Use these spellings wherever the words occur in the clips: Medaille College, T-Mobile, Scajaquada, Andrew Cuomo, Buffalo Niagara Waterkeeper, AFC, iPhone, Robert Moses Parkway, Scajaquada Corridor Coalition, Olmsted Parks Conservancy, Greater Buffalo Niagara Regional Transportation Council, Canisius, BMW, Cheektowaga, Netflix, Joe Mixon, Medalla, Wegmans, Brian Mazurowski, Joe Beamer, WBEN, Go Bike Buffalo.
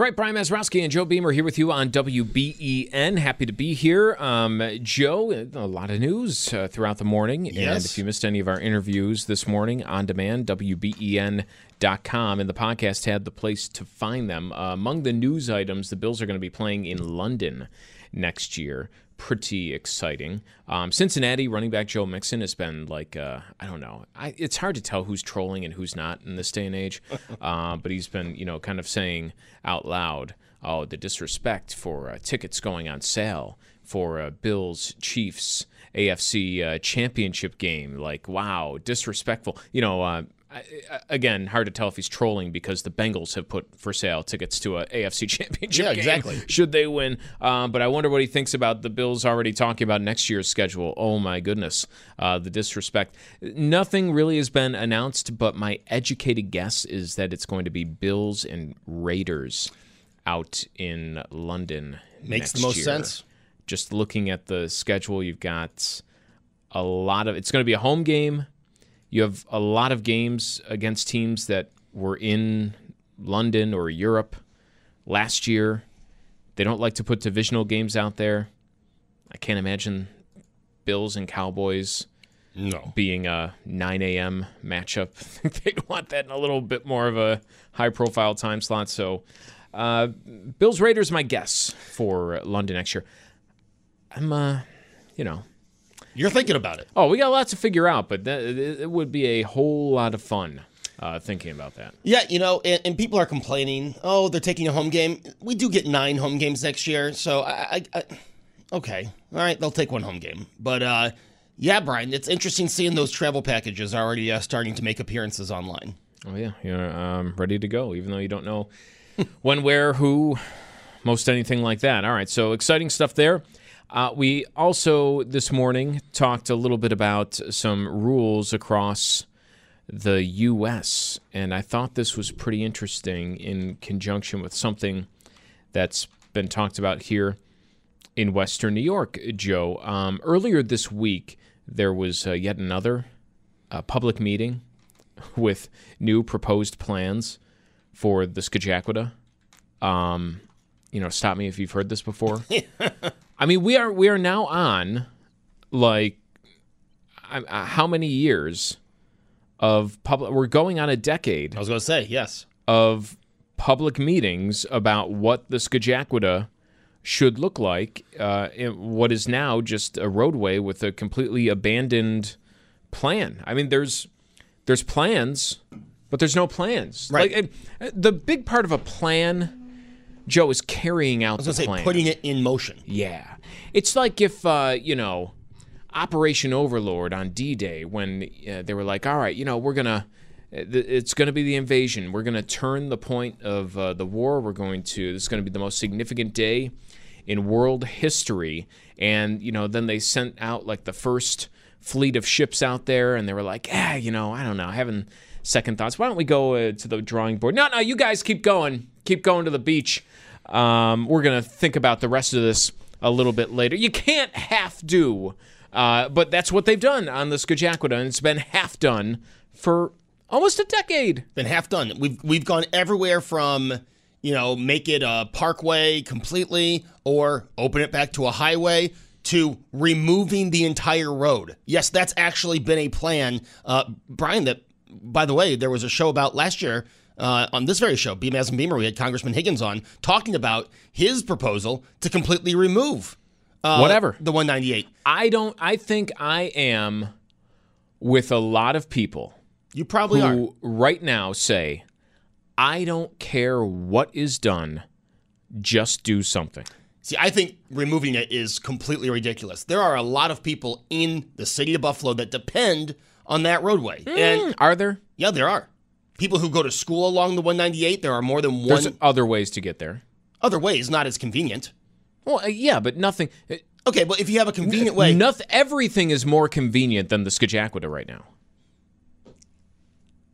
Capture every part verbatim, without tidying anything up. right, Brian Mazurowski and Joe Beamer here with you on W B E N. Happy to be here. Um, Joe, a lot of news uh, throughout the morning. Yes. And if you missed any of our interviews this morning, on demand, W B E N dot com, and the podcast had the place to find them. Uh, among the news items, the Bills are going to be playing in London next year. Pretty exciting. Um, Cincinnati running back Joe Mixon has been like, uh, I don't know. I, it's hard to tell who's trolling and who's not in this day and age. Uh, but he's been, you know, kind of saying out loud, oh, the disrespect for uh, tickets going on sale for uh, Bills Chiefs A F C uh, championship game. Like, wow, disrespectful. You know, uh, I, again, hard to tell if he's trolling, because the Bengals have put for sale tickets to an A F C championship yeah, game, exactly. should they win. Um, but I wonder what he thinks about the Bills already talking about next year's schedule. Oh, my goodness, uh, the disrespect. Nothing really has been announced, but my educated guess is that it's going to be Bills and Raiders out in London Makes next the most year. Sense. Just looking at the schedule, you've got a lot of – it's going to be a home game. You have a lot of games against teams that were in London or Europe last year. They don't like to put divisional games out there. I can't imagine Bills and Cowboys no. being a nine a.m. matchup. They'd want that in a little bit more of a high-profile time slot. So uh, Bills Raiders, my guess for London next year. I'm, uh, you know... You're thinking about it. Oh, we got a lot to figure out, but that, it would be a whole lot of fun uh, thinking about that. Yeah, you know, and, and people are complaining, oh, they're taking a home game. We do get nine home games next year, so I, I, I okay, all right, they'll take one home game. But, uh, yeah, Brian, it's interesting seeing those travel packages already uh, starting to make appearances online. Oh, yeah, you're um, ready to go, even though you don't know when, where, who, most anything like that. All right, so exciting stuff there. Uh, we also, this morning, talked a little bit about some rules across the U S, and I thought this was pretty interesting in conjunction with something that's been talked about here in Western New York, Joe. Um, earlier this week, there was uh, yet another uh, public meeting with new proposed plans for the Scajaquada. Um, you know, stop me if you've heard this before. I mean, we are we are now on, like, uh, how many years of public? We're going on a decade. I was going to say, yes. Of public meetings about what the Scajaquada should look like, uh, in what is now just a roadway with a completely abandoned plan. I mean, there's there's plans, but there's no plans. Right. Like, and the big part of a plan, Joe, is carrying out the plan. I was going to say, putting it in motion. Yeah. It's like if, uh, you know, Operation Overlord on D-Day, when uh, they were like, all right, you know, we're going to, it's going to be the invasion. We're going to turn the point of uh, the war. We're going to, this is going to be the most significant day in world history. And, you know, then they sent out, like, the first fleet of ships out there, and they were like, ah, you know, I don't know, having second thoughts. Why don't we go uh, to the drawing board? No, no, you guys keep going. Keep going to the beach. Um, we're going to think about the rest of this a little bit later. You can't half do, uh, but that's what they've done on the Scajaquada, and it's been half done for almost a decade. Been half done. We've we've gone everywhere from, you know, make it a parkway completely or open it back to a highway, to removing the entire road. Yes, that's actually been a plan, uh, Brian, that, by the way, there was a show about last year uh, on this very show, B M A S and Beamer, we had Congressman Higgins on talking about his proposal to completely remove uh, whatever the one ninety-eight. I don't. I think I am with a lot of people. You probably who are right now. Say, I don't care what is done. Just do something. See, I think removing it is completely ridiculous. There are a lot of people in the city of Buffalo that depend on that roadway. Mm, and are there? Yeah, there are. People who go to school along the one ninety-eight, there are more than one. There's other ways to get there. Other ways, not as convenient. Well, yeah, but nothing. Okay, well, if you have a convenient way. Nothing, everything is more convenient than the Scajaquada right now.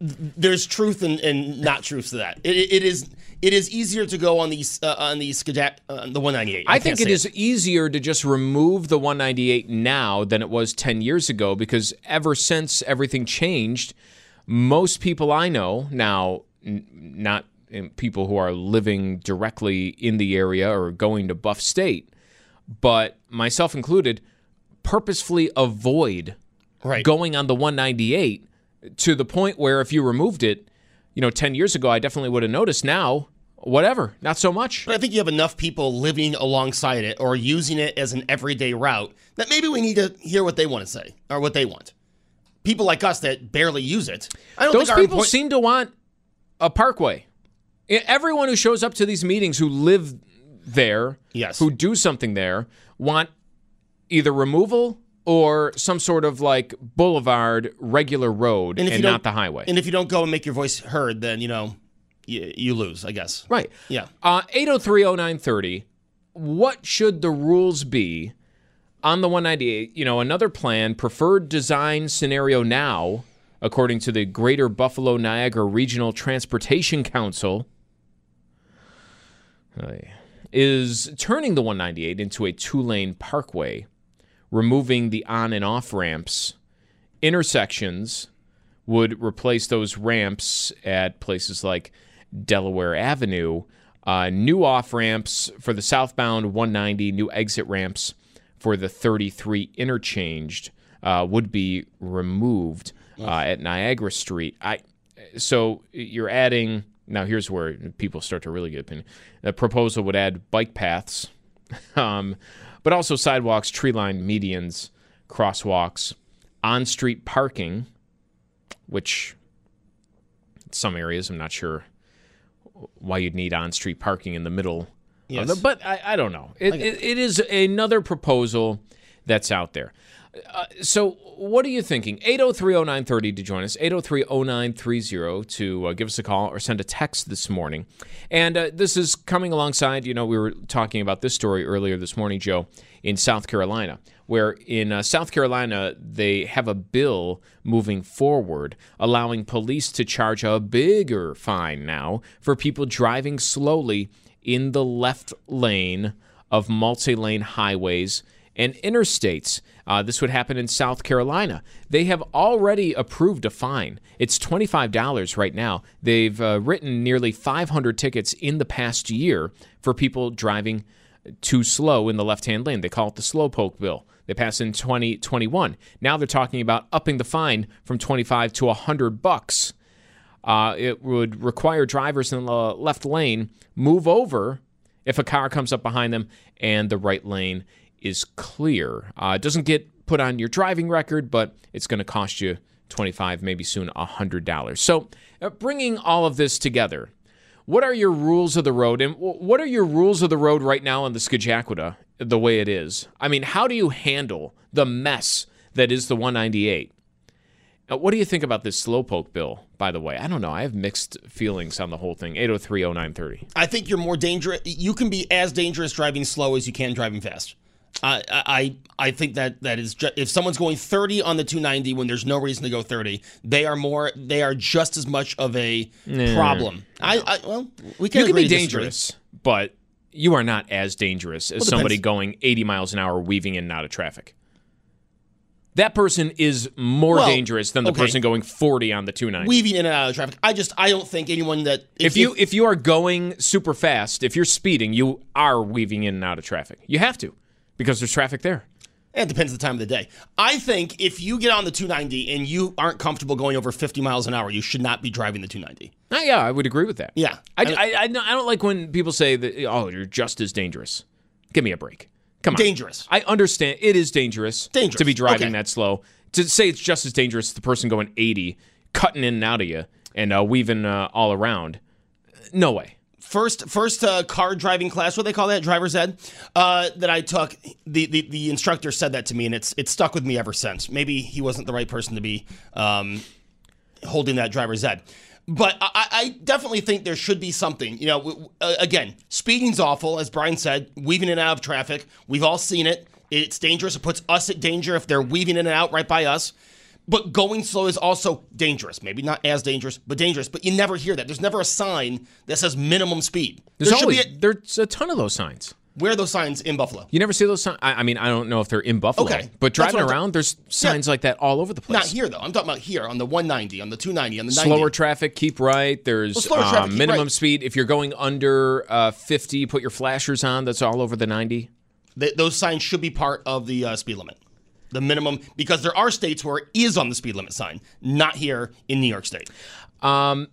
There's truth and, and not truth to that. It, it is it is easier to go on the uh, on the Scajac uh, the one ninety-eight. I, I think it, it is easier to just remove the one ninety-eight now than it was ten years ago, because ever since everything changed, most people I know now, n not people who are living directly in the area or going to Buff State, but myself included, purposefully avoid right. going on the one ninety-eight. To the point where if you removed it, you know, ten years ago, I definitely would have noticed. Now, whatever, not so much. But I think you have enough people living alongside it or using it as an everyday route that maybe we need to hear what they want to say or what they want. People like us that barely use it. I don't Those think people seem to want a parkway. Everyone who shows up to these meetings who live there, yes. who do something there, want either removal or some sort of like boulevard, regular road, and, and not the highway. And if you don't go and make your voice heard, then, you know, you, you lose, I guess. Right. Yeah. Uh, eight oh three oh nine thirty, what should the rules be on the one ninety-eight? You know, another plan, preferred design scenario now, according to the Greater Buffalo Niagara Regional Transportation Council, is turning the one ninety-eight into a two-lane parkway, removing the on and off ramps. Intersections would replace those ramps at places like Delaware Avenue. Uh, new off ramps for the southbound one ninety, new exit ramps for the thirty-three interchanged uh, would be removed yes. uh, at Niagara Street. I so you're adding, now here's where people start to really get opinion. The proposal would add bike paths. um, But also sidewalks, tree-lined medians, crosswalks, on-street parking, which in some areas I'm not sure why you'd need on-street parking in the middle. Yes. Of the, but I, I don't know. It, okay. it, it is another proposal that's out there. Uh, so what are you thinking? eight oh three oh nine thirty to join us, eight oh three oh nine thirty to uh, give us a call or send a text this morning. And uh, this is coming alongside, you know, we were talking about this story earlier this morning, Joe, in South Carolina, where in uh, South Carolina they have a bill moving forward allowing police to charge a bigger fine now for people driving slowly in the left lane of multi-lane highways and interstates. Uh, this would happen in South Carolina. They have already approved a fine. It's twenty-five dollars right now. They've uh, written nearly five hundred tickets in the past year for people driving too slow in the left-hand lane. They call it the slowpoke bill. They passed in twenty twenty-one. Now they're talking about upping the fine from twenty-five to one hundred bucks. Uh, it would require drivers in the left lane move over if a car comes up behind them and the right lane is clear. Uh, it doesn't get put on your driving record, but it's going to cost you twenty-five dollars, maybe soon one hundred dollars. So uh, bringing all of this together, what are your rules of the road? And w what are your rules of the road right now on the Scajaquada, the way it is? I mean, how do you handle the mess that is the one ninety-eight? Uh, what do you think about this slowpoke bill, by the way? I don't know. I have mixed feelings on the whole thing. eight oh three oh nine thirty. I think you're more dangerous. You can be as dangerous driving slow as you can driving fast. I I I think that that is just, if someone's going thirty on the two ninety when there's no reason to go thirty, they are more they are just as much of a no, problem. No, no, no. I, I well we can, you can be dangerous, but you are not as dangerous as well, somebody going eighty miles an hour weaving in and out of traffic. That person is more well, dangerous than the okay. person going forty on the two ninety. Weaving in and out of traffic. I just I don't think anyone that if, if you if you are going super fast, if you're speeding, you are weaving in and out of traffic. You have to. Because there's traffic there. It depends on the time of the day. I think if you get on the two ninety and you aren't comfortable going over fifty miles an hour, you should not be driving the two ninety. Oh, yeah, I would agree with that. Yeah. I, I, I, I don't like when people say that, oh, you're just as dangerous. Give me a break. Come on. Dangerous. I understand. It is dangerous, dangerous. to be driving okay. that slow. To say it's just as dangerous as the person going eighty, cutting in and out of you, and uh, weaving uh, all around. No way. First, first uh, car driving class, what do they call that, driver's ed, uh, that I took, the, the, the instructor said that to me, and it's it's stuck with me ever since. Maybe he wasn't the right person to be um, holding that driver's ed. But I, I definitely think there should be something. You know, again, speeding's awful, as Brian said, weaving in and out of traffic. We've all seen it. It's dangerous. It puts us at danger if they're weaving in and out right by us. But going slow is also dangerous. Maybe not as dangerous, but dangerous. But you never hear that. There's never a sign that says minimum speed. There's, there always, be a, there's a ton of those signs. Where are those signs in Buffalo? You never see those signs? I, I mean, I don't know if they're in Buffalo. Okay. But driving around, there's signs yeah. like that all over the place. Not here, though. I'm talking about here on the one ninety, on the two ninety, on the ninety. Slower traffic, keep right. There's well, slower um, traffic, keep minimum right. speed. If you're going under uh, fifty, put your flashers on. That's all over the ninety. They, those signs should be part of the uh, speed limit. The minimum, because there are states where it is on the speed limit sign, not here in New York State. Um,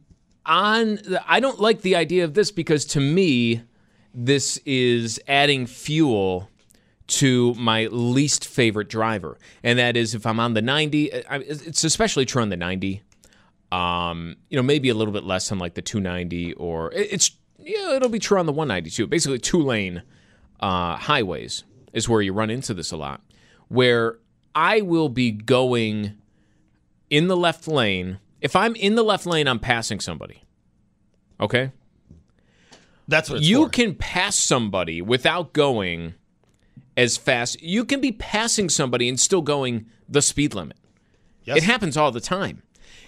on, the, I don't like the idea of this because to me, this is adding fuel to my least favorite driver, and that is if I'm on the ninety. It's especially true on the ninety. Um, you know, maybe a little bit less on like the two ninety, or it's yeah, it'll be true on the one ninety too. Basically, two lane uh, highways is where you run into this a lot, where I will be going in the left lane. If I'm in the left lane, I'm passing somebody. Okay? That's what it's You for. Can pass somebody without going as fast. You can be passing somebody and still going the speed limit. Yes. It happens all the time.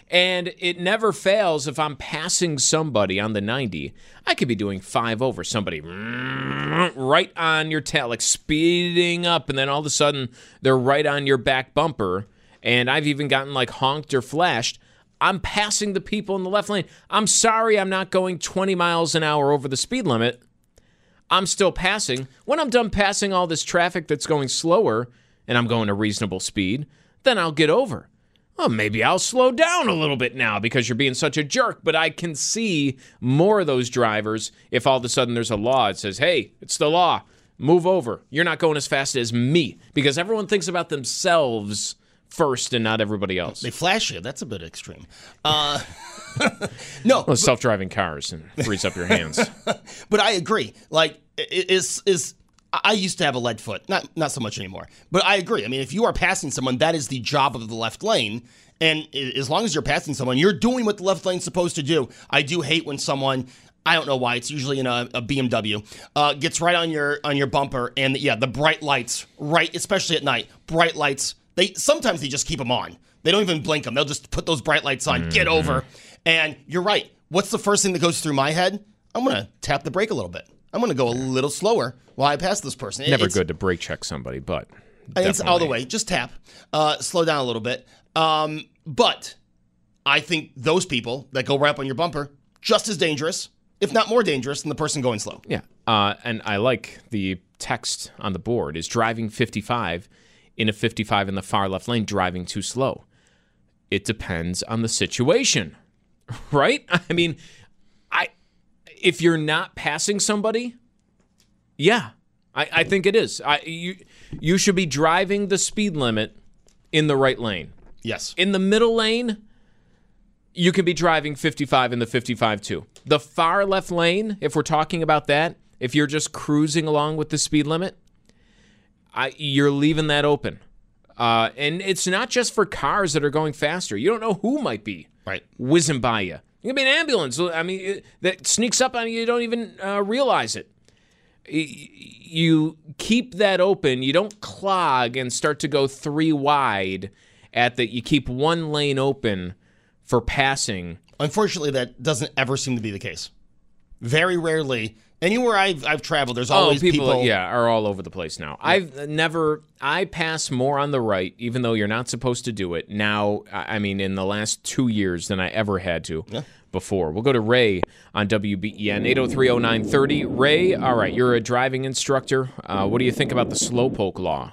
And it never fails if I'm passing somebody on the ninety. I could be doing five over somebody right on your tail, like speeding up, and then all of a sudden they're right on your back bumper, and I've even gotten like honked or flashed. I'm passing the people in the left lane. I'm sorry I'm not going twenty miles an hour over the speed limit. I'm still passing. When I'm done passing all this traffic that's going slower and I'm going a reasonable speed, then I'll get over. Well, maybe I'll slow down a little bit now because you're being such a jerk, but I can see more of those drivers if all of a sudden there's a law that says, hey, it's the law. Move over. You're not going as fast as me, because everyone thinks about themselves first and not everybody else. They flash you. That's a bit extreme. Uh, no. Well, self-driving cars and frees up your hands. But I agree. Like, is is. I used to have a lead foot, not not so much anymore, but I agree. I mean, if you are passing someone, that is the job of the left lane, and as long as you're passing someone, you're doing what the left lane's supposed to do. I do hate when someone, I don't know why, it's usually in a, a B M W, uh, gets right on your on your bumper, and yeah, the bright lights, right, especially at night, bright lights, they sometimes they just keep them on. They don't even blink them. They'll just put those bright lights on, mm-hmm. get over, and you're right. What's the first thing that goes through my head? I'm going to tap the brake a little bit. I'm going to go a little slower while I pass this person. It, Never it's, good to brake check somebody, but definitely. It's all the way. Just tap. Uh, slow down a little bit. Um, but I think those people that go right up on your bumper, just as dangerous, if not more dangerous, than the person going slow. Yeah, uh, and I like the text on the board is driving fifty-five in a fifty-five in the far left lane, driving too slow. It depends on the situation, right? I mean, I... If you're not passing somebody, yeah, I, I think it is. I, you you should be driving the speed limit in the right lane. Yes. In the middle lane, you can be driving fifty-five in the fifty-five too. The far left lane, if we're talking about that, if you're just cruising along with the speed limit, I, you're leaving that open. Uh, and it's not just for cars that are going faster. You don't know who might be right whizzing by you. You can be an ambulance. I mean, it, that sneaks up on you. You don't even uh, realize it. You keep that open. You don't clog and start to go three wide at that. You keep one lane open for passing. Unfortunately, that doesn't ever seem to be the case. Very rarely. Anywhere I've, I've traveled, there's always oh, people, people. Yeah, are all over the place now. Yeah. I've never, I pass more on the right, even though you're not supposed to do it. Now, I mean, in the last two years than I ever had to yeah. before. We'll go to Ray on W B E N, eight oh three oh nine thirty. Ray, all right, you're a driving instructor. Uh, what do you think about the slowpoke law?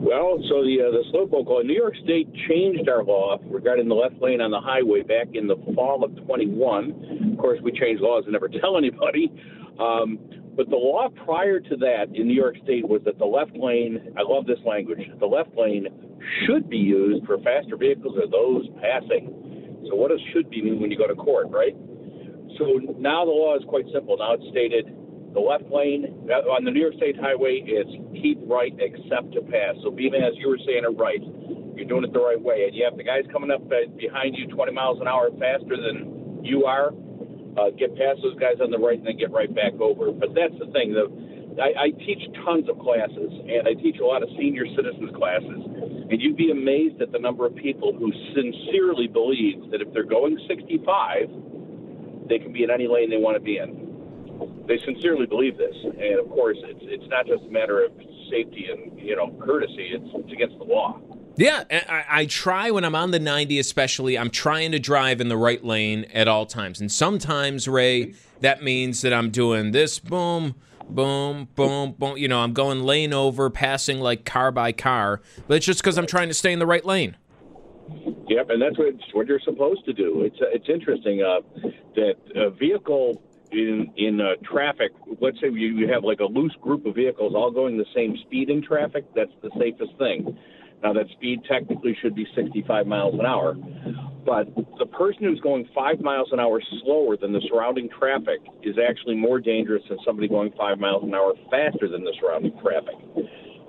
Well, so the uh, the slowpoke law, New York State changed our law regarding the left lane on the highway back in the fall of twenty-one. Of course, we change laws and never tell anybody. Um, but the law prior to that in New York State was that the left lane, I love this language, the left lane should be used for faster vehicles or those passing. So what does should be mean when you go to court, right? So now the law is quite simple. Now it's stated the left lane on the New York State highway is keep right except to pass. So Beamer, as you were saying it right, you're doing it the right way. And you have the guys coming up behind you twenty miles an hour faster than you are. Uh, get past those guys on the right and then get right back over. But that's the thing. The, I, I teach tons of classes, and I teach a lot of senior citizens classes. And you'd be amazed at the number of people who sincerely believe that if they're going sixty-five, they can be in any lane they want to be in. They sincerely believe this, and of course, it's it's not just a matter of safety and, you know, courtesy. It's, it's against the law. Yeah, I, I try when I'm on the ninety, especially. I'm trying to drive in the right lane at all times, and sometimes, Ray, that means that I'm doing this, boom, boom, boom, boom. You know, I'm going lane over, passing like car by car, but it's just because I'm trying to stay in the right lane. Yep, and that's what what you're supposed to do. It's it's interesting uh, that a vehicle. In in uh, traffic, let's say you, you have like a loose group of vehicles all going the same speed in traffic, that's the safest thing. Now, that speed technically should be sixty-five miles an hour. But the person who's going five miles an hour slower than the surrounding traffic is actually more dangerous than somebody going five miles an hour faster than the surrounding traffic.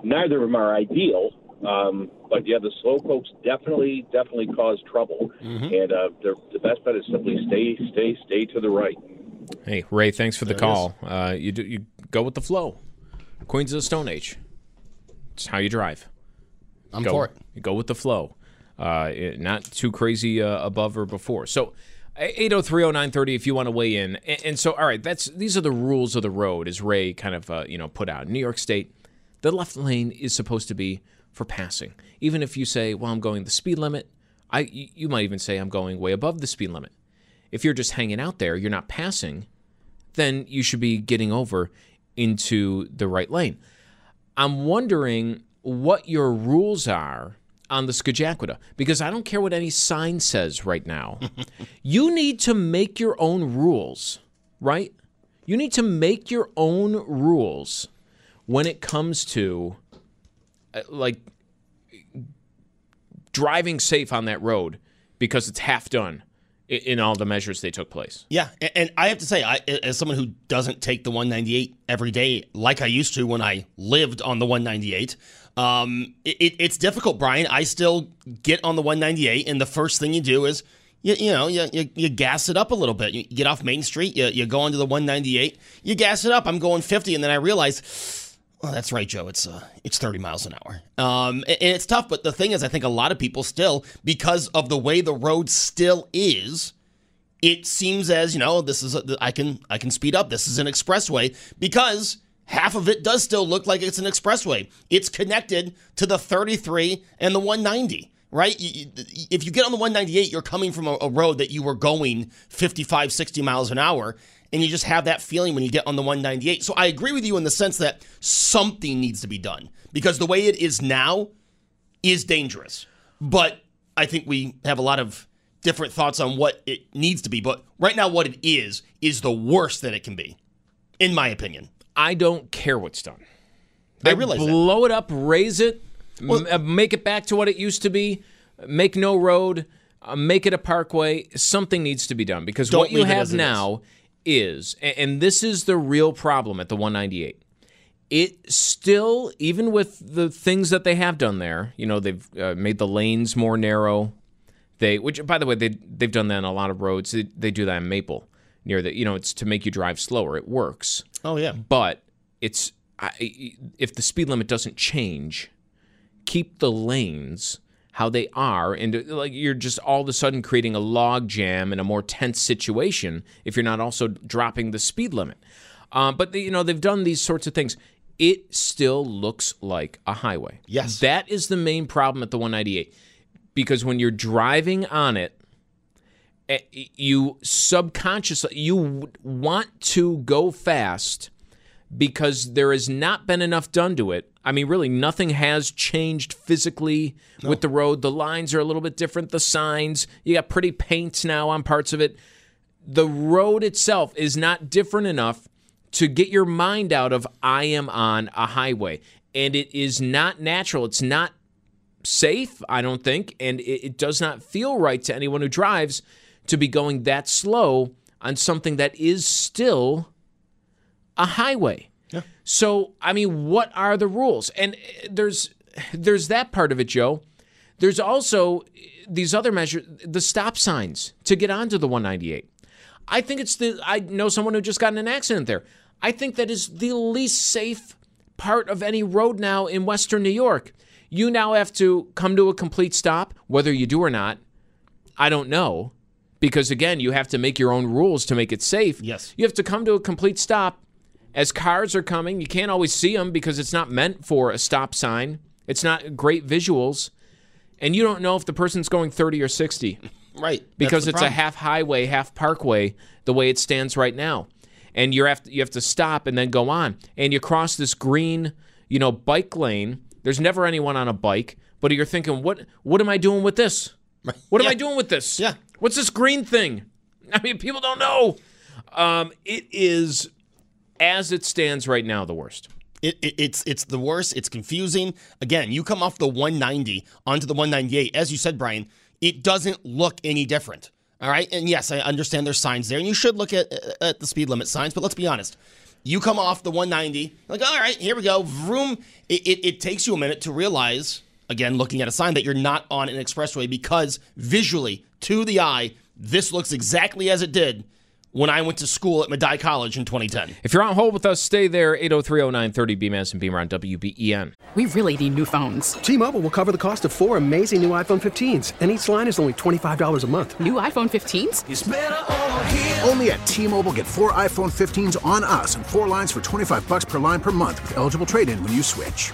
Neither of them are ideal. Um, but, yeah, the slowpokes definitely, definitely cause trouble. Mm-hmm. And uh, the best bet is simply stay, stay, stay to the right. Hey, Ray, thanks for the call. Uh, you do, you go with the flow. Queens of the Stone Age. It's how you drive. I'm go, for it. You go with the flow. Uh, it, not too crazy uh, above or before. So eight oh three oh nine thirty if you want to weigh in. And, and so, all right, that's these are the rules of the road, as Ray kind of uh, you know put out. New York State, the left lane is supposed to be for passing. Even if you say, well, I'm going the speed limit, I you might even say I'm going way above the speed limit. If you're just hanging out there, you're not passing, then you should be getting over into the right lane. I'm wondering what your rules are on the Scajaquada, because I don't care what any sign says right now. You need to make your own rules, right? You need to make your own rules when it comes to, like, driving safe on that road because it's half done. In all the measures they took place. Yeah, and I have to say, I, as someone who doesn't take the one ninety-eight every day like I used to when I lived on the one ninety-eight, um, it, it's difficult, Brian. I still get on the one ninety-eight, and the first thing you do is, you, you know, you, you, you gas it up a little bit. You get off Main Street, you, you go onto the one ninety-eight, you gas it up. I'm going fifty, and then I realize... Well, that's right, Joe. It's uh, it's thirty miles an hour. Um, and it's tough, but the thing is, I think a lot of people still, because of the way the road still is, it seems as, you know, this is a, I can I can speed up. This is an expressway, because half of it does still look like it's an expressway. It's connected to the thirty-three and the one ninety, right? You, you, if you get on the one ninety-eight, you're coming from a, a road that you were going fifty-five, sixty miles an hour. And you just have that feeling when you get on the one ninety-eight. So I agree with you in the sense that something needs to be done, because the way it is now is dangerous. But I think we have a lot of different thoughts on what it needs to be. But right now what it is is the worst that it can be, in my opinion. I don't care what's done. They I realize blow that. it up, raise it, well, m- make it back to what it used to be, make no road, uh, make it a parkway. Something needs to be done, because what you have now is, and this is the real problem at the one ninety-eight, it still, even with the things that they have done there, you know, they've uh, made the lanes more narrow. They, which, by the way, they they've done that on a lot of roads. They, they do that in Maple, near the, you know, it's to make you drive slower. It works. Oh yeah. But it's I, if the speed limit doesn't change, keep the lanes how they are, and like you're just all of a sudden creating a log jam and a more tense situation if you're not also dropping the speed limit. Um, but, they, you know, they've done these sorts of things. It still looks like a highway. Yes. That is the main problem at the one ninety-eight, because when you're driving on it, you subconsciously, you want to go fast because there has not been enough done to it. I mean, really, nothing has changed physically no. with the road. The lines are a little bit different. The signs, you got pretty paints now on parts of it. The road itself is not different enough to get your mind out of, I am on a highway. And it is not natural. It's not safe, I don't think, and it, it does not feel right to anyone who drives to be going that slow on something that is still a highway. Yeah. So, I mean, what are the rules? And there's there's that part of it, Joe. There's also these other measures, the stop signs to get onto the one ninety-eight. I think it's the, I know someone who just got in an accident there. I think that is the least safe part of any road now in Western New York. You now have to come to a complete stop, whether you do or not, I don't know, because, again, you have to make your own rules to make it safe. Yes. You have to come to a complete stop as cars are coming. You can't always see them because it's not meant for a stop sign. It's not great visuals. And you don't know if the person's going thirty or sixty. Right. Because it's problem. a half highway, half parkway, the way it stands right now. And you have to, you have to stop and then go on. And you cross this green, you know, bike lane. There's never anyone on a bike, but you're thinking, what What am I doing with this? What am yeah. I doing with this? Yeah. What's this green thing? I mean, people don't know. Um, it is, as it stands right now, the worst. It, it, it's it's the worst. It's confusing. Again, you come off the one ninety onto the one ninety-eight. As you said, Brian, it doesn't look any different. All right? And, yes, I understand there's signs there, and you should look at, at the speed limit signs, but let's be honest. You come off the one ninety, like, all right, here we go, vroom. It, it, it takes you a minute to realize, again, looking at a sign, that you're not on an expressway because visually, to the eye, this looks exactly as it did when I went to school at Medaille College in twenty ten. If you're on hold with us, stay there. eight oh three oh nine three oh, B M S and Beamer on W B E N. We really need new phones. T-Mobile will cover the cost of four amazing new iPhone fifteens, and each line is only twenty-five dollars a month. New iPhone fifteens? It's better over here. Only at T-Mobile, get four iPhone fifteens on us and four lines for twenty-five dollars per line per month with eligible trade-in when you switch.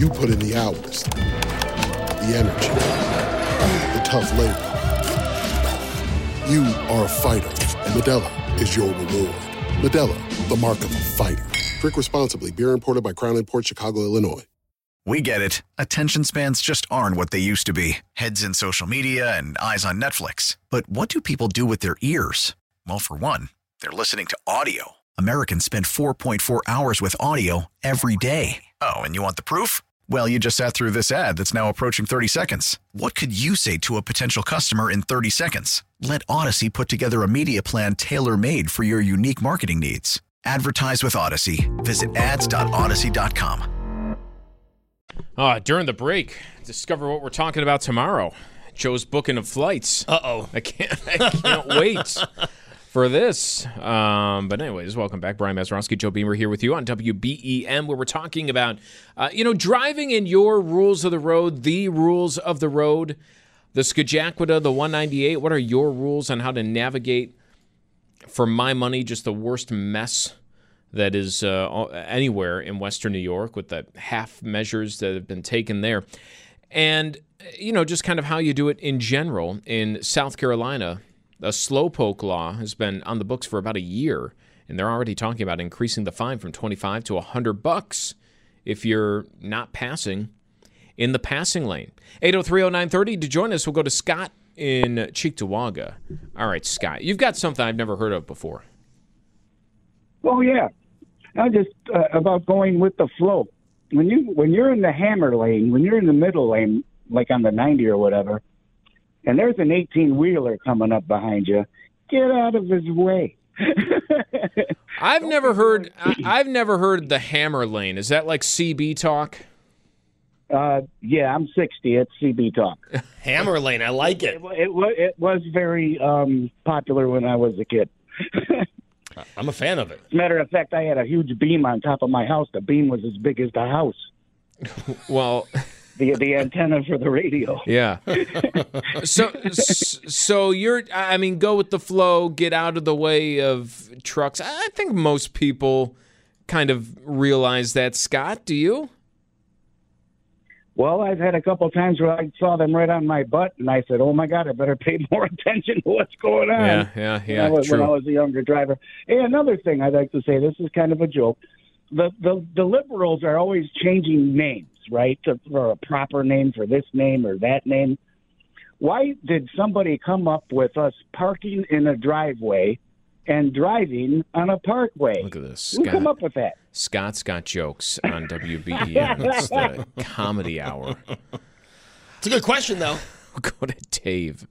You put in the hours, the energy, the tough labor. You are a fighter, and Medalla is your reward. Medalla, the mark of a fighter. Drink responsibly. Beer imported by Crown Imports, Chicago, Illinois. We get it. Attention spans just aren't what they used to be. Heads in social media and eyes on Netflix. But what do people do with their ears? Well, for one, they're listening to audio. Americans spend four point four hours with audio every day. Oh, and you want the proof? Well, you just sat through this ad that's now approaching thirty seconds. What could you say to a potential customer in thirty seconds? Let Odyssey put together a media plan tailor-made for your unique marketing needs. Advertise with Odyssey. Visit ads dot odyssey dot com. Uh, during the break, discover what we're talking about tomorrow. Joe's booking of flights. Uh-oh. I can't, I can't wait. For this, um, but anyways, welcome back. Brian Mazurowski, Joe Beamer here with you on W B E M, where we're talking about, uh, you know, driving and your rules of the road, the rules of the road, the Scajaquada, the one ninety-eight. What are your rules on how to navigate, for my money, just the worst mess that is uh, anywhere in Western New York with the half measures that have been taken there. And, you know, just kind of how you do it in general in South Carolina. A slowpoke law has been on the books for about a year, and they're already talking about increasing the fine from twenty-five to one hundred bucks if you're not passing in the passing lane. eight oh three oh nine three oh to join us. We'll go to Scott in Cheektowaga. All right, Scott, you've got something I've never heard of before. Oh yeah, I just uh, about going with the flow. When you when you're in the hammer lane, when you're in the middle lane, like on the ninety or whatever. And there's an eighteen-wheeler coming up behind you. Get out of his way. I've never heard. I, I've never heard the hammer lane. Is that like C B talk? Uh, yeah, I'm sixty. It's C B talk. Hammer lane. I like it. It, it, it, it was very um, popular when I was a kid. I'm a fan of it. As a matter of fact, I had a huge beam on top of my house. The beam was as big as the house. Well, the the antenna for the radio. Yeah. so so you're I mean go with the flow, get out of the way of trucks. I think most people kind of realize that, Scott, do you? Well, I've had a couple times where I saw them right on my butt, and I said, oh, my God, I better pay more attention to what's going on. Yeah, yeah, yeah, when I was, true. When I was a younger driver. And another thing I'd like to say, this is kind of a joke. The the, the liberals are always changing names, right, to, for a proper name, for this name or that name. Why did somebody come up with us parking in a driveway and driving on a parkway? Look at this. Scott, who come up with that? Scott's got jokes on W B E N. It's the comedy hour. It's a good question, though. We'll go to Dave.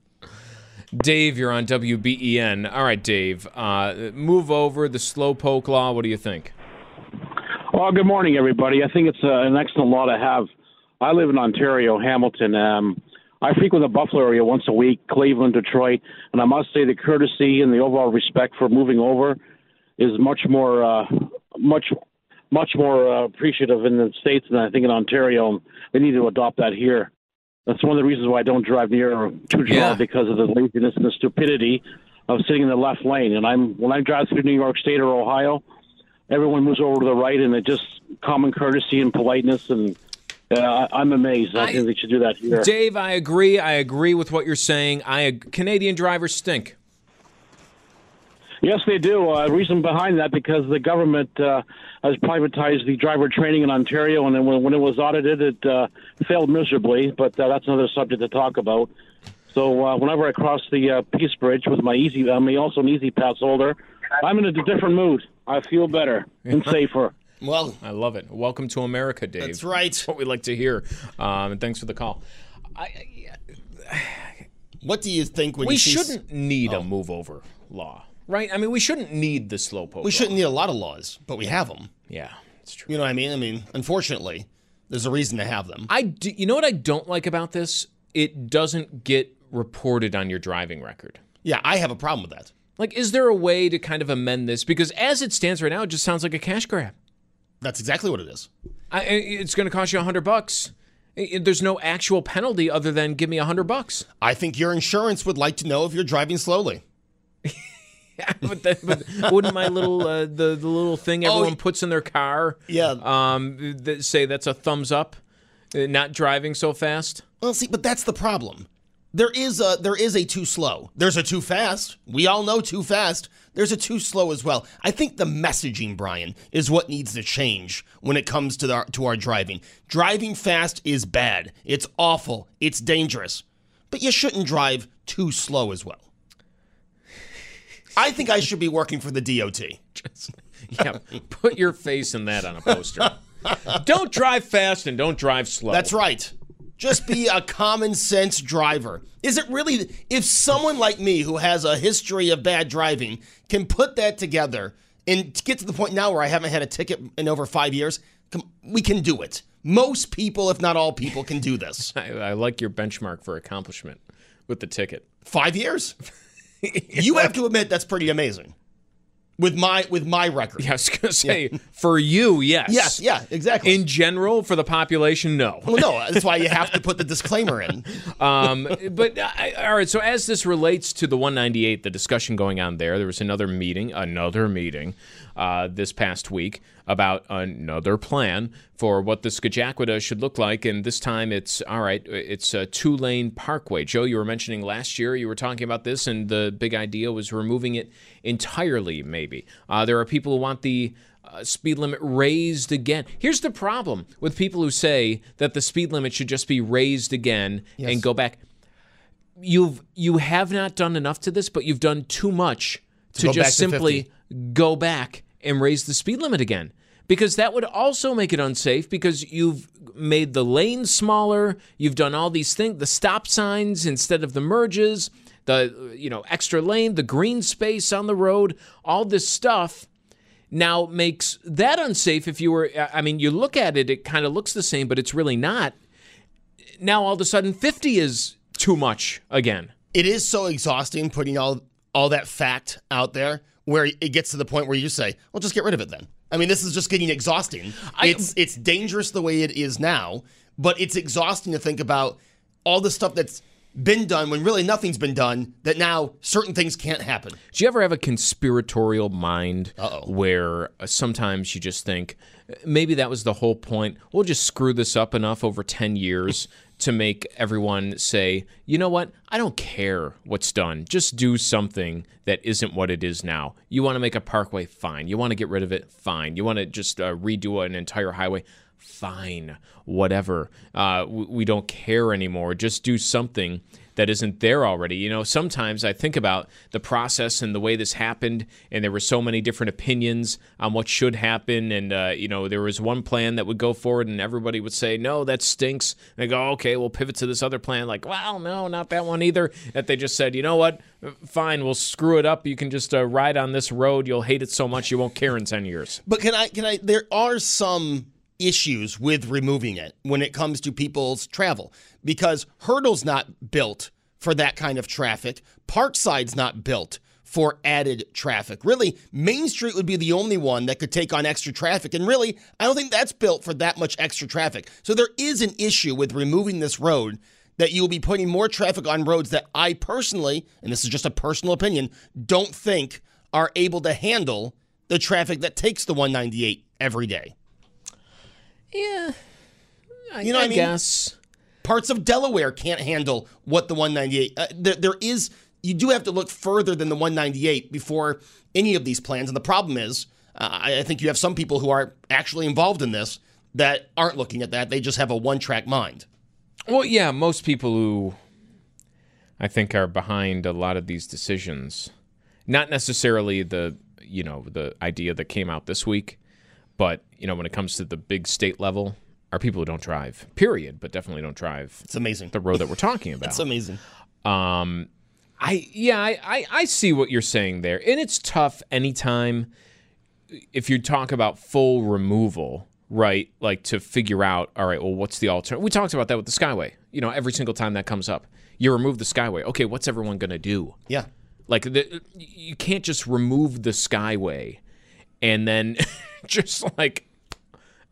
Dave, you're on W B E N. All right, Dave. Uh, move over the slowpoke law. What do you think? Well, good morning, everybody. I think it's uh, an excellent law to have. I live in Ontario, Hamilton. Um, I frequent the Buffalo area once a week, Cleveland, Detroit, and I must say the courtesy and the overall respect for moving over is much more, uh, much, much more uh, appreciative in the States than I think in Ontario. They need to adopt that here. That's one of the reasons why I don't drive near Toronto, yeah, because of the laziness and the stupidity of sitting in the left lane. And I'm when I drive through New York State or Ohio, everyone moves over to the right, and it just common courtesy and politeness and. Yeah, I'm amazed. I, I think they should do that here. Dave, I agree. I agree with what you're saying. I Canadian drivers stink. Yes, they do. Uh, reason behind that, because the government uh, has privatized the driver training in Ontario, and then when, when it was audited, it uh, failed miserably, but uh, that's another subject to talk about. So uh, whenever I cross the uh, Peace Bridge with my easy, I'm also an easy pass holder, I'm in a different mood. I feel better and safer. Well, I love it. Welcome to America, Dave. That's right. That's what we like to hear. Um, and thanks for the call. I, I, what do you think? When we you shouldn't see... need oh. a move-over law, right? I mean, we shouldn't need the slowpoke. We shouldn't law. need a lot of laws, but we have them. Yeah, it's true. You know what I mean? I mean, unfortunately, there's a reason to have them. I do, you know what I don't like about this? It doesn't get reported on your driving record. Yeah, I have a problem with that. Like, is there a way to kind of amend this? Because as it stands right now, it just sounds like a cash grab. That's exactly what it is. I, it's going to cost you a hundred bucks. There's no actual penalty other than give me a hundred bucks. I think your insurance would like to know if you're driving slowly. Yeah, but, that, but wouldn't my little uh, the the little thing everyone oh, puts in their car? Yeah. Um, that say that's a thumbs up, not driving so fast. Well, see, but that's the problem. There is a there is a too slow. There's a too fast. We all know too fast. There's a too slow as well. I think the messaging, Brian, is what needs to change when it comes to the, to our driving. Driving fast is bad. It's awful. It's dangerous. But you shouldn't drive too slow as well. I think I should be working for the D O T. Just, yeah, put your face in that on a poster. Don't drive fast and don't drive slow. That's right. Just be a common sense driver. Is it really, if someone like me who has a history of bad driving can put that together and get to the point now where I haven't had a ticket in over five years, we can do it. Most people, if not all people, can do this. I, I like your benchmark for accomplishment with the ticket. Five years? You have to admit that's pretty amazing. With my with my record. Yeah, I was going to say, yeah. For you, yes. Yes, yeah, exactly. In general, for the population, no. Well, no, that's why you have to put the disclaimer in. um, but, I, all right, so as this relates to the one ninety-eight, the discussion going on there, there was another meeting, another meeting uh, this past week about another plan for what the Scajaquada should look like, and this time it's, all right, it's a two-lane parkway. Joe, you were mentioning last year, you were talking about this, and the big idea was removing it entirely, maybe. Uh, there are people who want the uh, speed limit raised again. Here's the problem with people who say that the speed limit should just be raised again yes. and go back. You've, you have not done enough to this, but you've done too much to, to just simply go back and raise the speed limit again, because that would also make it unsafe because you've made the lane smaller, you've done all these things, the stop signs instead of the merges, the you know extra lane, the green space on the road, all this stuff now makes that unsafe if you were, I mean, you look at it, it kind of looks the same, but it's really not. Now all of a sudden fifty is too much again. It is so exhausting putting all all that fact out there. where it gets to the point where you say, well, just get rid of it then. I mean, this is just getting exhausting. I, it's it's dangerous the way it is now, but it's exhausting to think about all the stuff that's been done when really nothing's been done, that now certain things can't happen. Do you ever have a conspiratorial mind Uh-oh. where sometimes you just think, maybe that was the whole point, we'll just screw this up enough over ten years to make everyone say, you know what, I don't care what's done. Just do something that isn't what it is now. You want to make a parkway? Fine. You want to get rid of it? Fine. You want to just uh, redo an entire highway? Fine. Whatever. Uh, we, we don't care anymore. Just do something that isn't there already. You know, sometimes I think about the process and the way this happened, and there were so many different opinions on what should happen, and, uh, you know, there was one plan that would go forward, and everybody would say, no, that stinks. And they go, okay, we'll pivot to this other plan. Like, well, no, not that one either. That they just said, you know what, fine, we'll screw it up. You can just uh, ride on this road. You'll hate it so much you won't care in ten years. But can I, can I, there are some issues with removing it when it comes to people's travel, because Hurdle's not built for that kind of traffic. Parkside's not built for added traffic. Really, Main Street would be the only one that could take on extra traffic, and really, I don't think that's built for that much extra traffic. So there is an issue with removing this road, that you'll be putting more traffic on roads that I personally, and this is just a personal opinion, don't think are able to handle the traffic that takes the one ninety-eight every day. Yeah, I, you know I, I mean? guess. Parts of Delaware can't handle what the one ninety-eight, uh, there, there is, you do have to look further than the one ninety-eight before any of these plans, and the problem is, uh, I, I think you have some people who are actually involved in this that aren't looking at that, they just have a one-track mind. Well, yeah, most people who I think are behind a lot of these decisions, not necessarily the, you know, the idea that came out this week, but, you know, when it comes to the big state level, are people who don't drive, period, but definitely don't drive. It's amazing. The road that we're talking about. It's amazing. Um, I Yeah, I, I, I see what you're saying there. And it's tough anytime, if you talk about full removal, right, like to figure out, all right, well, what's the alternative? We talked about that with the Skyway. You know, every single time that comes up, you remove the Skyway. Okay, what's everyone going to do? Yeah. Like, the, you can't just remove the Skyway and then just like,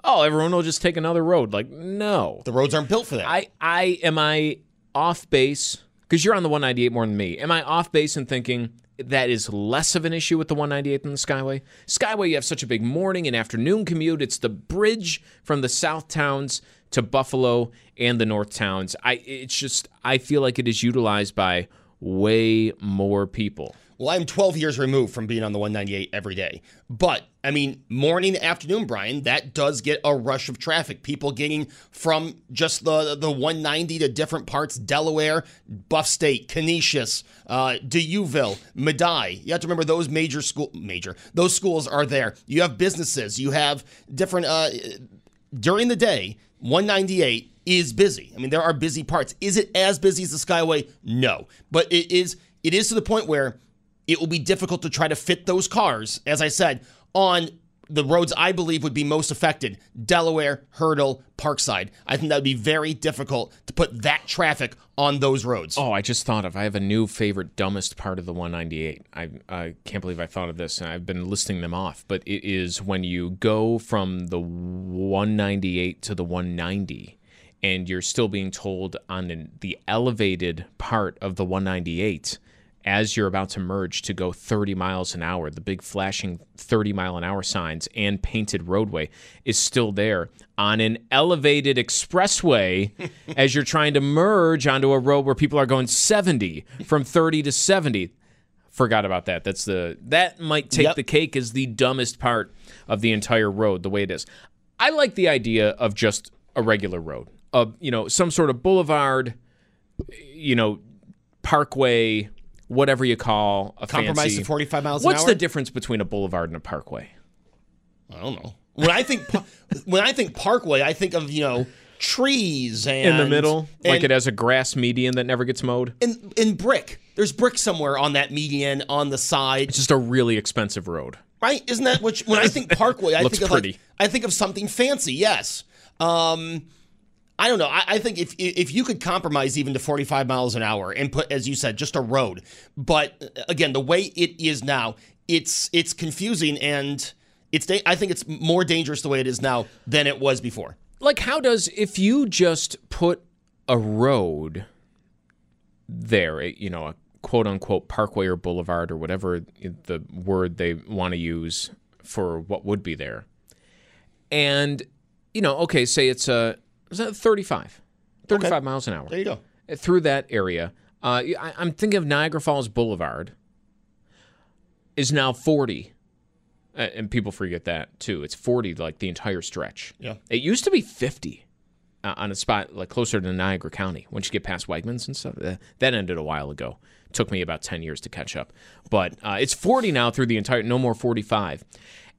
oh, everyone will just take another road. Like, no. The roads aren't built for that. I, I am I off base? Because you're on the one ninety-eight more than me. Am I off base in thinking that is less of an issue with the one ninety-eight than the Skyway? Skyway, you have such a big morning and afternoon commute. It's the bridge from the south towns to Buffalo and the north towns. I, it's just, I feel like it is utilized by way more people. Well, I'm twelve years removed from being on the one ninety-eight every day. But, I mean, morning, afternoon, Brian, that does get a rush of traffic. People getting from just the, the one ninety to different parts, Delaware, Buff State, Canisius, uh, Deauville, Medaille. You have to remember those major school, major, those schools are there. You have businesses. You have different, uh, during the day, one ninety-eight is busy. I mean, there are busy parts. Is it as busy as the Skyway? No. But it is. it is to the point where it will be difficult to try to fit those cars, as I said, on the roads I believe would be most affected, Delaware, Hurdle, Parkside. I think that would be very difficult to put that traffic on those roads. Oh, I just thought of, I have a new favorite, dumbest part of the one ninety-eight. I, I can't believe I thought of this, and I've been listing them off, but it is when you go from the one ninety-eight to the one ninety, and you're still being told on the elevated part of the one ninety-eight, as you're about to merge, to go thirty miles an hour, the big flashing thirty mile an hour signs and painted roadway is still there on an elevated expressway as you're trying to merge onto a road where people are going seventy, from thirty to seventy. Forgot about that. That's the that might take yep. the cake as the dumbest part of the entire road, the way it is. I like the idea of just a regular road, of, you know, some sort of boulevard, you know, parkway, whatever you call a fancy. Compromise to forty-five miles an hour? What's the difference between a boulevard and a parkway? I don't know. When I think when I think parkway, I think of, you know, trees and in the middle, and, like it has a grass median that never gets mowed. And and brick. There's brick somewhere on that median on the side. It's just a really expensive road. Right? Isn't that what you, when I think parkway, I think of pretty. Like, I think of something fancy. Yes. Um I don't know. I, I think if if you could compromise even to forty-five miles an hour and put, as you said, just a road. But again, the way it is now, it's it's confusing, and it's da- I think it's more dangerous the way it is now than it was before. Like, how does, if you just put a road there, you know, a quote-unquote parkway or boulevard or whatever the word they want to use for what would be there, and, you know, okay, say it's a thirty-five, thirty-five okay. miles an hour. There you go. Through that area. Uh, I, I'm thinking of Niagara Falls Boulevard is now forty. And people forget that, too. It's forty, like, the entire stretch. Yeah. It used to be fifty uh, on a spot, like, closer to Niagara County. Once you get past Wegmans and stuff, uh, that ended a while ago. Took me about ten years to catch up. But uh, it's forty now through the entire, no more forty-five.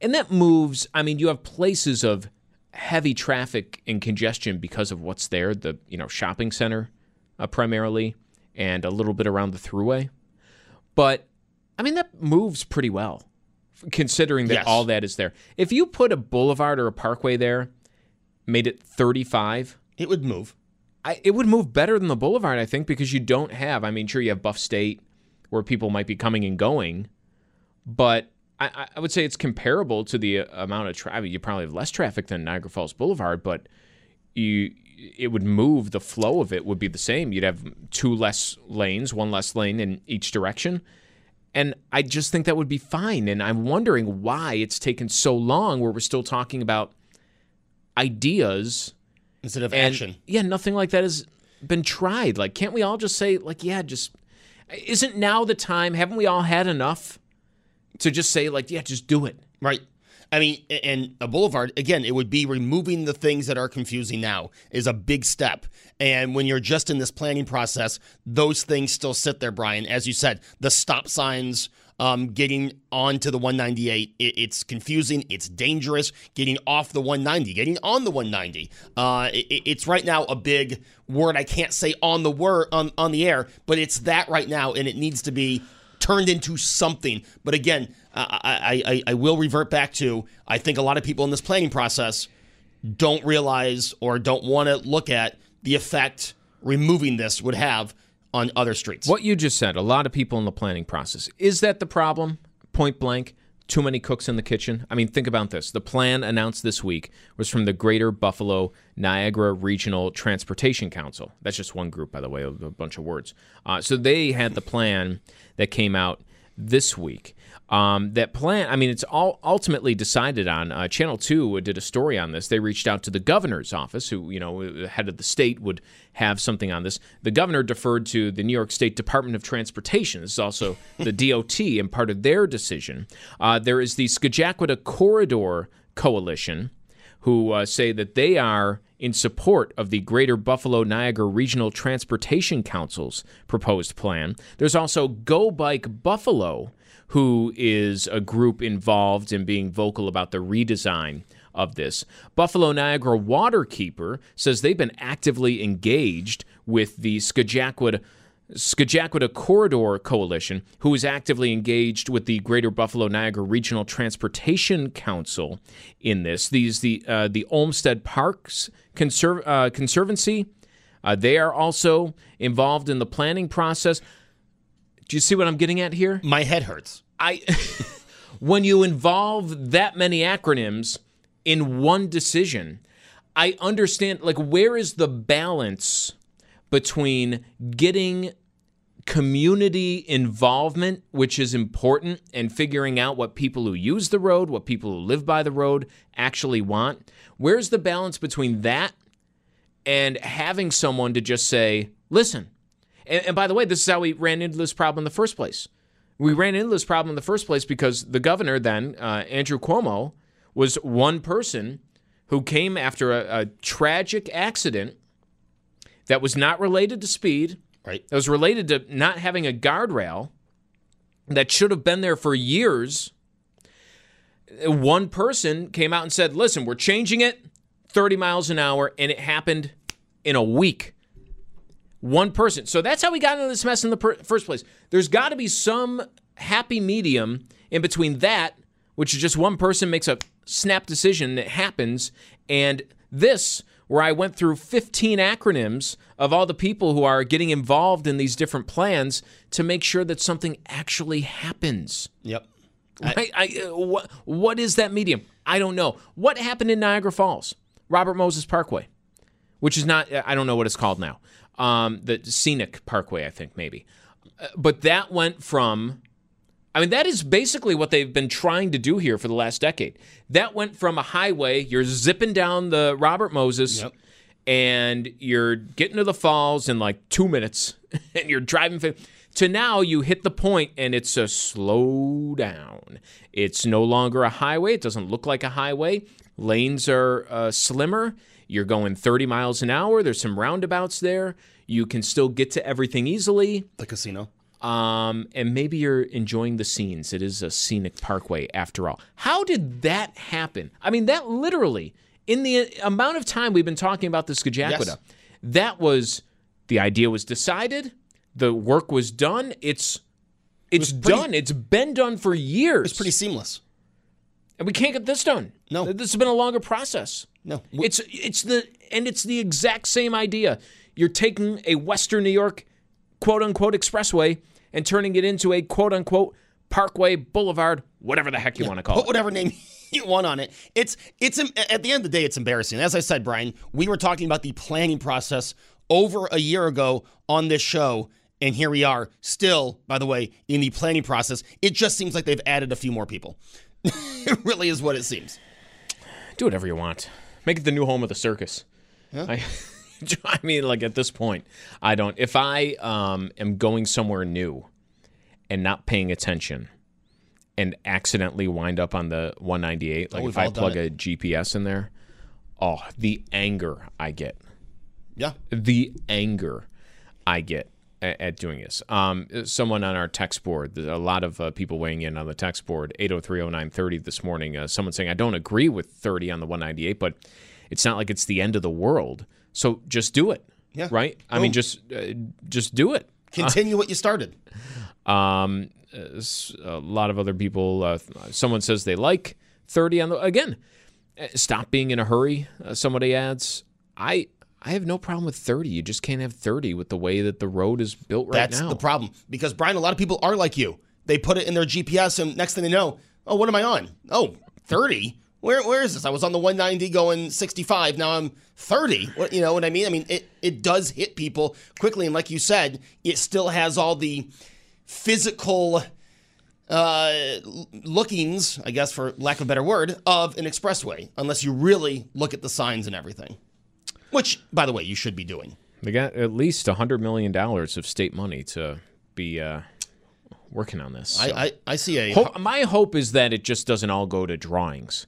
And that moves, I mean, you have places of heavy traffic and congestion because of what's there, the, you know, shopping center uh, primarily, and a little bit around the thruway. But, I mean, that moves pretty well, considering that yes. all that is there. If you put a boulevard or a parkway there, made it thirty-five, it would move. I, it would move better than the boulevard, I think, because you don't have, I mean, sure, you have Buff State where people might be coming and going, but I, I would say it's comparable to the amount of traffic. I mean, you probably have less traffic than Niagara Falls Boulevard, but you it would move. The flow of it would be the same. You'd have two less lanes, one less lane in each direction. And I just think that would be fine. And I'm wondering why it's taken so long where we're still talking about ideas instead of and, action. Yeah, nothing like that has been tried. Like, can't we all just say, like, yeah, just isn't now the time? Haven't we all had enough to just say, like, yeah, just do it? Right. I mean, and a boulevard, again, it would be removing the things that are confusing now is a big step. And when you're just in this planning process, those things still sit there, Brian. As you said, the stop signs, um, getting onto the one ninety-eight, it, it's confusing, it's dangerous. Getting off the one ninety, getting on the one ninety. Uh, it, it's right now a big word I can't say on the word on, on the air, but it's that right now, and it needs to be turned into something. But again, I, I, I will revert back to, I think a lot of people in this planning process don't realize or don't want to look at the effect removing this would have on other streets. What you just said, a lot of people in the planning process. Is that the problem? Point blank, too many cooks in the kitchen? I mean, think about this. The plan announced this week was from the Greater Buffalo Niagara Regional Transportation Council. That's just one group, by the way, of a bunch of words. Uh, so they had the plan that came out this week. Um, that plan, I mean, it's all ultimately decided on. Uh, Channel two did a story on this. They reached out to the governor's office, who, you know, head of the state would have something on this. The governor deferred to the New York State Department of Transportation. This is also the D O T and part of their decision. Uh, there is the Scajaquada Corridor Coalition, who uh, say that they are in support of the Greater Buffalo Niagara Regional Transportation Council's proposed plan. There's also Go Bike Buffalo, who is a group involved in being vocal about the redesign of this. Buffalo Niagara Waterkeeper says they've been actively engaged with the Scajaquada, Scajaquada Corridor Coalition, who is actively engaged with the Greater Buffalo Niagara Regional Transportation Council in this. These the uh, the Olmsted Parks Conserv- uh, Conservancy. Uh, they are also involved in the planning process. Do you see what I'm getting at here? My head hurts. I when you involve that many acronyms in one decision, I understand. Like, where is the balance between getting community involvement, which is important, and figuring out what people who use the road, what people who live by the road actually want? Where's the balance between that and having someone to just say, listen, and, and by the way, this is how we ran into this problem in the first place. We ran into this problem in the first place because the governor then, uh, Andrew Cuomo, was one person who came after a, a tragic accident that was not related to speed. Right. That was related to not having a guardrail that should have been there for years. One person came out and said, listen, we're changing it thirty miles an hour, and it happened in a week. One person. So that's how we got into this mess in the per- first place. There's got to be some happy medium in between that, which is just one person makes a snap decision that happens, and this, where I went through fifteen acronyms of all the people who are getting involved in these different plans to make sure that something actually happens. Yep. I, I, what, what is that medium? I don't know. What happened in Niagara Falls? Robert Moses Parkway, which is not, I don't know what it's called now. Um, the Scenic Parkway, I think, maybe. But that went from, I mean, that is basically what they've been trying to do here for the last decade. That went from a highway, you're zipping down the Robert Moses, yep. and you're getting to the falls in like two minutes, and you're driving fifty to now you hit the point, and it's a slow down. It's no longer a highway. It doesn't look like a highway. Lanes are uh, slimmer. You're going thirty miles an hour. There's some roundabouts there. You can still get to everything easily. The casino. Um, and maybe you're enjoying the scenes. It is a scenic parkway after all. How did that happen? I mean, that literally, in the amount of time we've been talking about the Scajaquada, yes. that was, the idea was decided. The work was done. It's it's it pretty, done. It's been done for years. It's pretty seamless. And we can't get this done. No. This has been a longer process. No. We, it's it's the and it's the exact same idea. You're taking a Western New York quote unquote expressway and turning it into a quote unquote parkway, boulevard, whatever the heck you yeah, want to call put it. Put whatever name you want on it. It's it's at the end of the day, it's embarrassing. As I said, Brian, we were talking about the planning process over a year ago on this show. And here we are still, by the way, in the planning process. It just seems like they've added a few more people. It really is what it seems. Do whatever you want. Make it the new home of the circus. Huh? I, I mean, like at this point, I don't. If I um, am going somewhere new and not paying attention and accidentally wind up on the one ninety-eight, like oh, if I plug a G P S in there, oh, the anger I get. Yeah. The anger I get. At doing this. Um, someone on our text board, a lot of uh, people weighing in on the text board, eight oh three oh nine thirty this morning, uh, someone saying, I don't agree with thirty on the one ninety-eight, but it's not like it's the end of the world. So just do it, yeah. right? Boom. I mean, just uh, just do it. Continue uh, what you started. Um, a lot of other people, uh, someone says they like thirty on the, again, stop being in a hurry, uh, somebody adds. I... I have no problem with thirty. You just can't have thirty with the way that the road is built right That's now. That's the problem. Because, Brian, a lot of people are like you. They put it in their G P S, and next thing they know, oh, what am I on? Oh, thirty? Where, where is this? I was on the one ninety going sixty-five. Now I'm thirty. What, you know what I mean? I mean, it, it does hit people quickly. And like you said, it still has all the physical uh, lookings, I guess, for lack of a better word, of an expressway, unless you really look at the signs and everything. Which, by the way, you should be doing. They got at least one hundred million dollars of state money to be uh, working on this. So. I, I, I see a... Hope, my hope is that it just doesn't all go to drawings.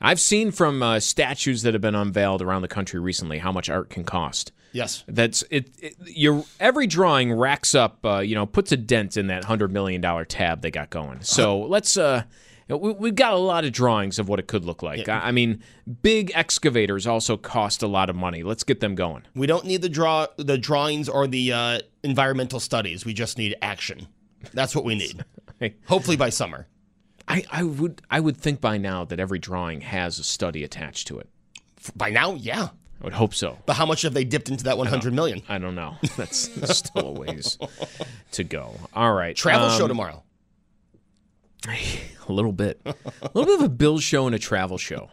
I've seen from uh, statues that have been unveiled around the country recently how much art can cost. Yes. That's it. it your, every drawing racks up, uh, you know, puts a dent in that one hundred million dollars tab they got going. So uh, let's... Uh, We've got a lot of drawings of what it could look like. Yeah. I mean, big excavators also cost a lot of money. Let's get them going. We don't need the draw, the drawings or the uh, environmental studies. We just need action. That's what we need. Hopefully by summer. I, I would I would think by now that every drawing has a study attached to it. By now, yeah. I would hope so. But how much have they dipped into that one hundred million dollars? I don't know. That's still a ways to go. All right. Travel um, show tomorrow. A little bit. A little bit of a Bill show and a travel show.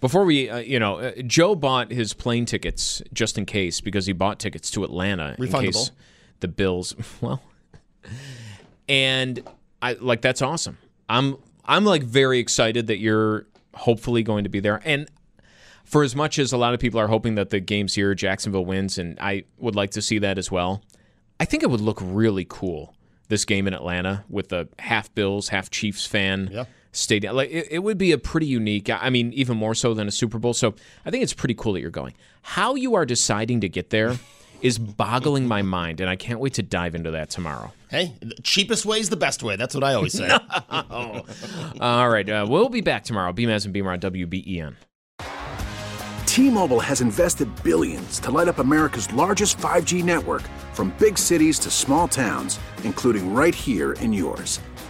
Before we, uh, you know, uh, Joe bought his plane tickets just in case because he bought tickets to Atlanta. Refundable. In case the Bills, well. And, I like, that's awesome. I'm, I'm, like, very excited that you're hopefully going to be there. And for as much as a lot of people are hoping that the game's here, Jacksonville wins, and I would like to see that as well, I think it would look really cool. This game in Atlanta with a half Bills, half Chiefs fan yeah. stadium. Like it, it would be a pretty unique, I mean, even more so than a Super Bowl. So I think it's pretty cool that you're going. How you are deciding to get there is boggling my mind, and I can't wait to dive into that tomorrow. Hey, the cheapest way is the best way. That's what I always say. No. All right, uh, we'll be back tomorrow. B M A S and Beamer on W B E N. T-Mobile has invested billions to light up America's largest five G network from big cities to small towns, including right here in yours.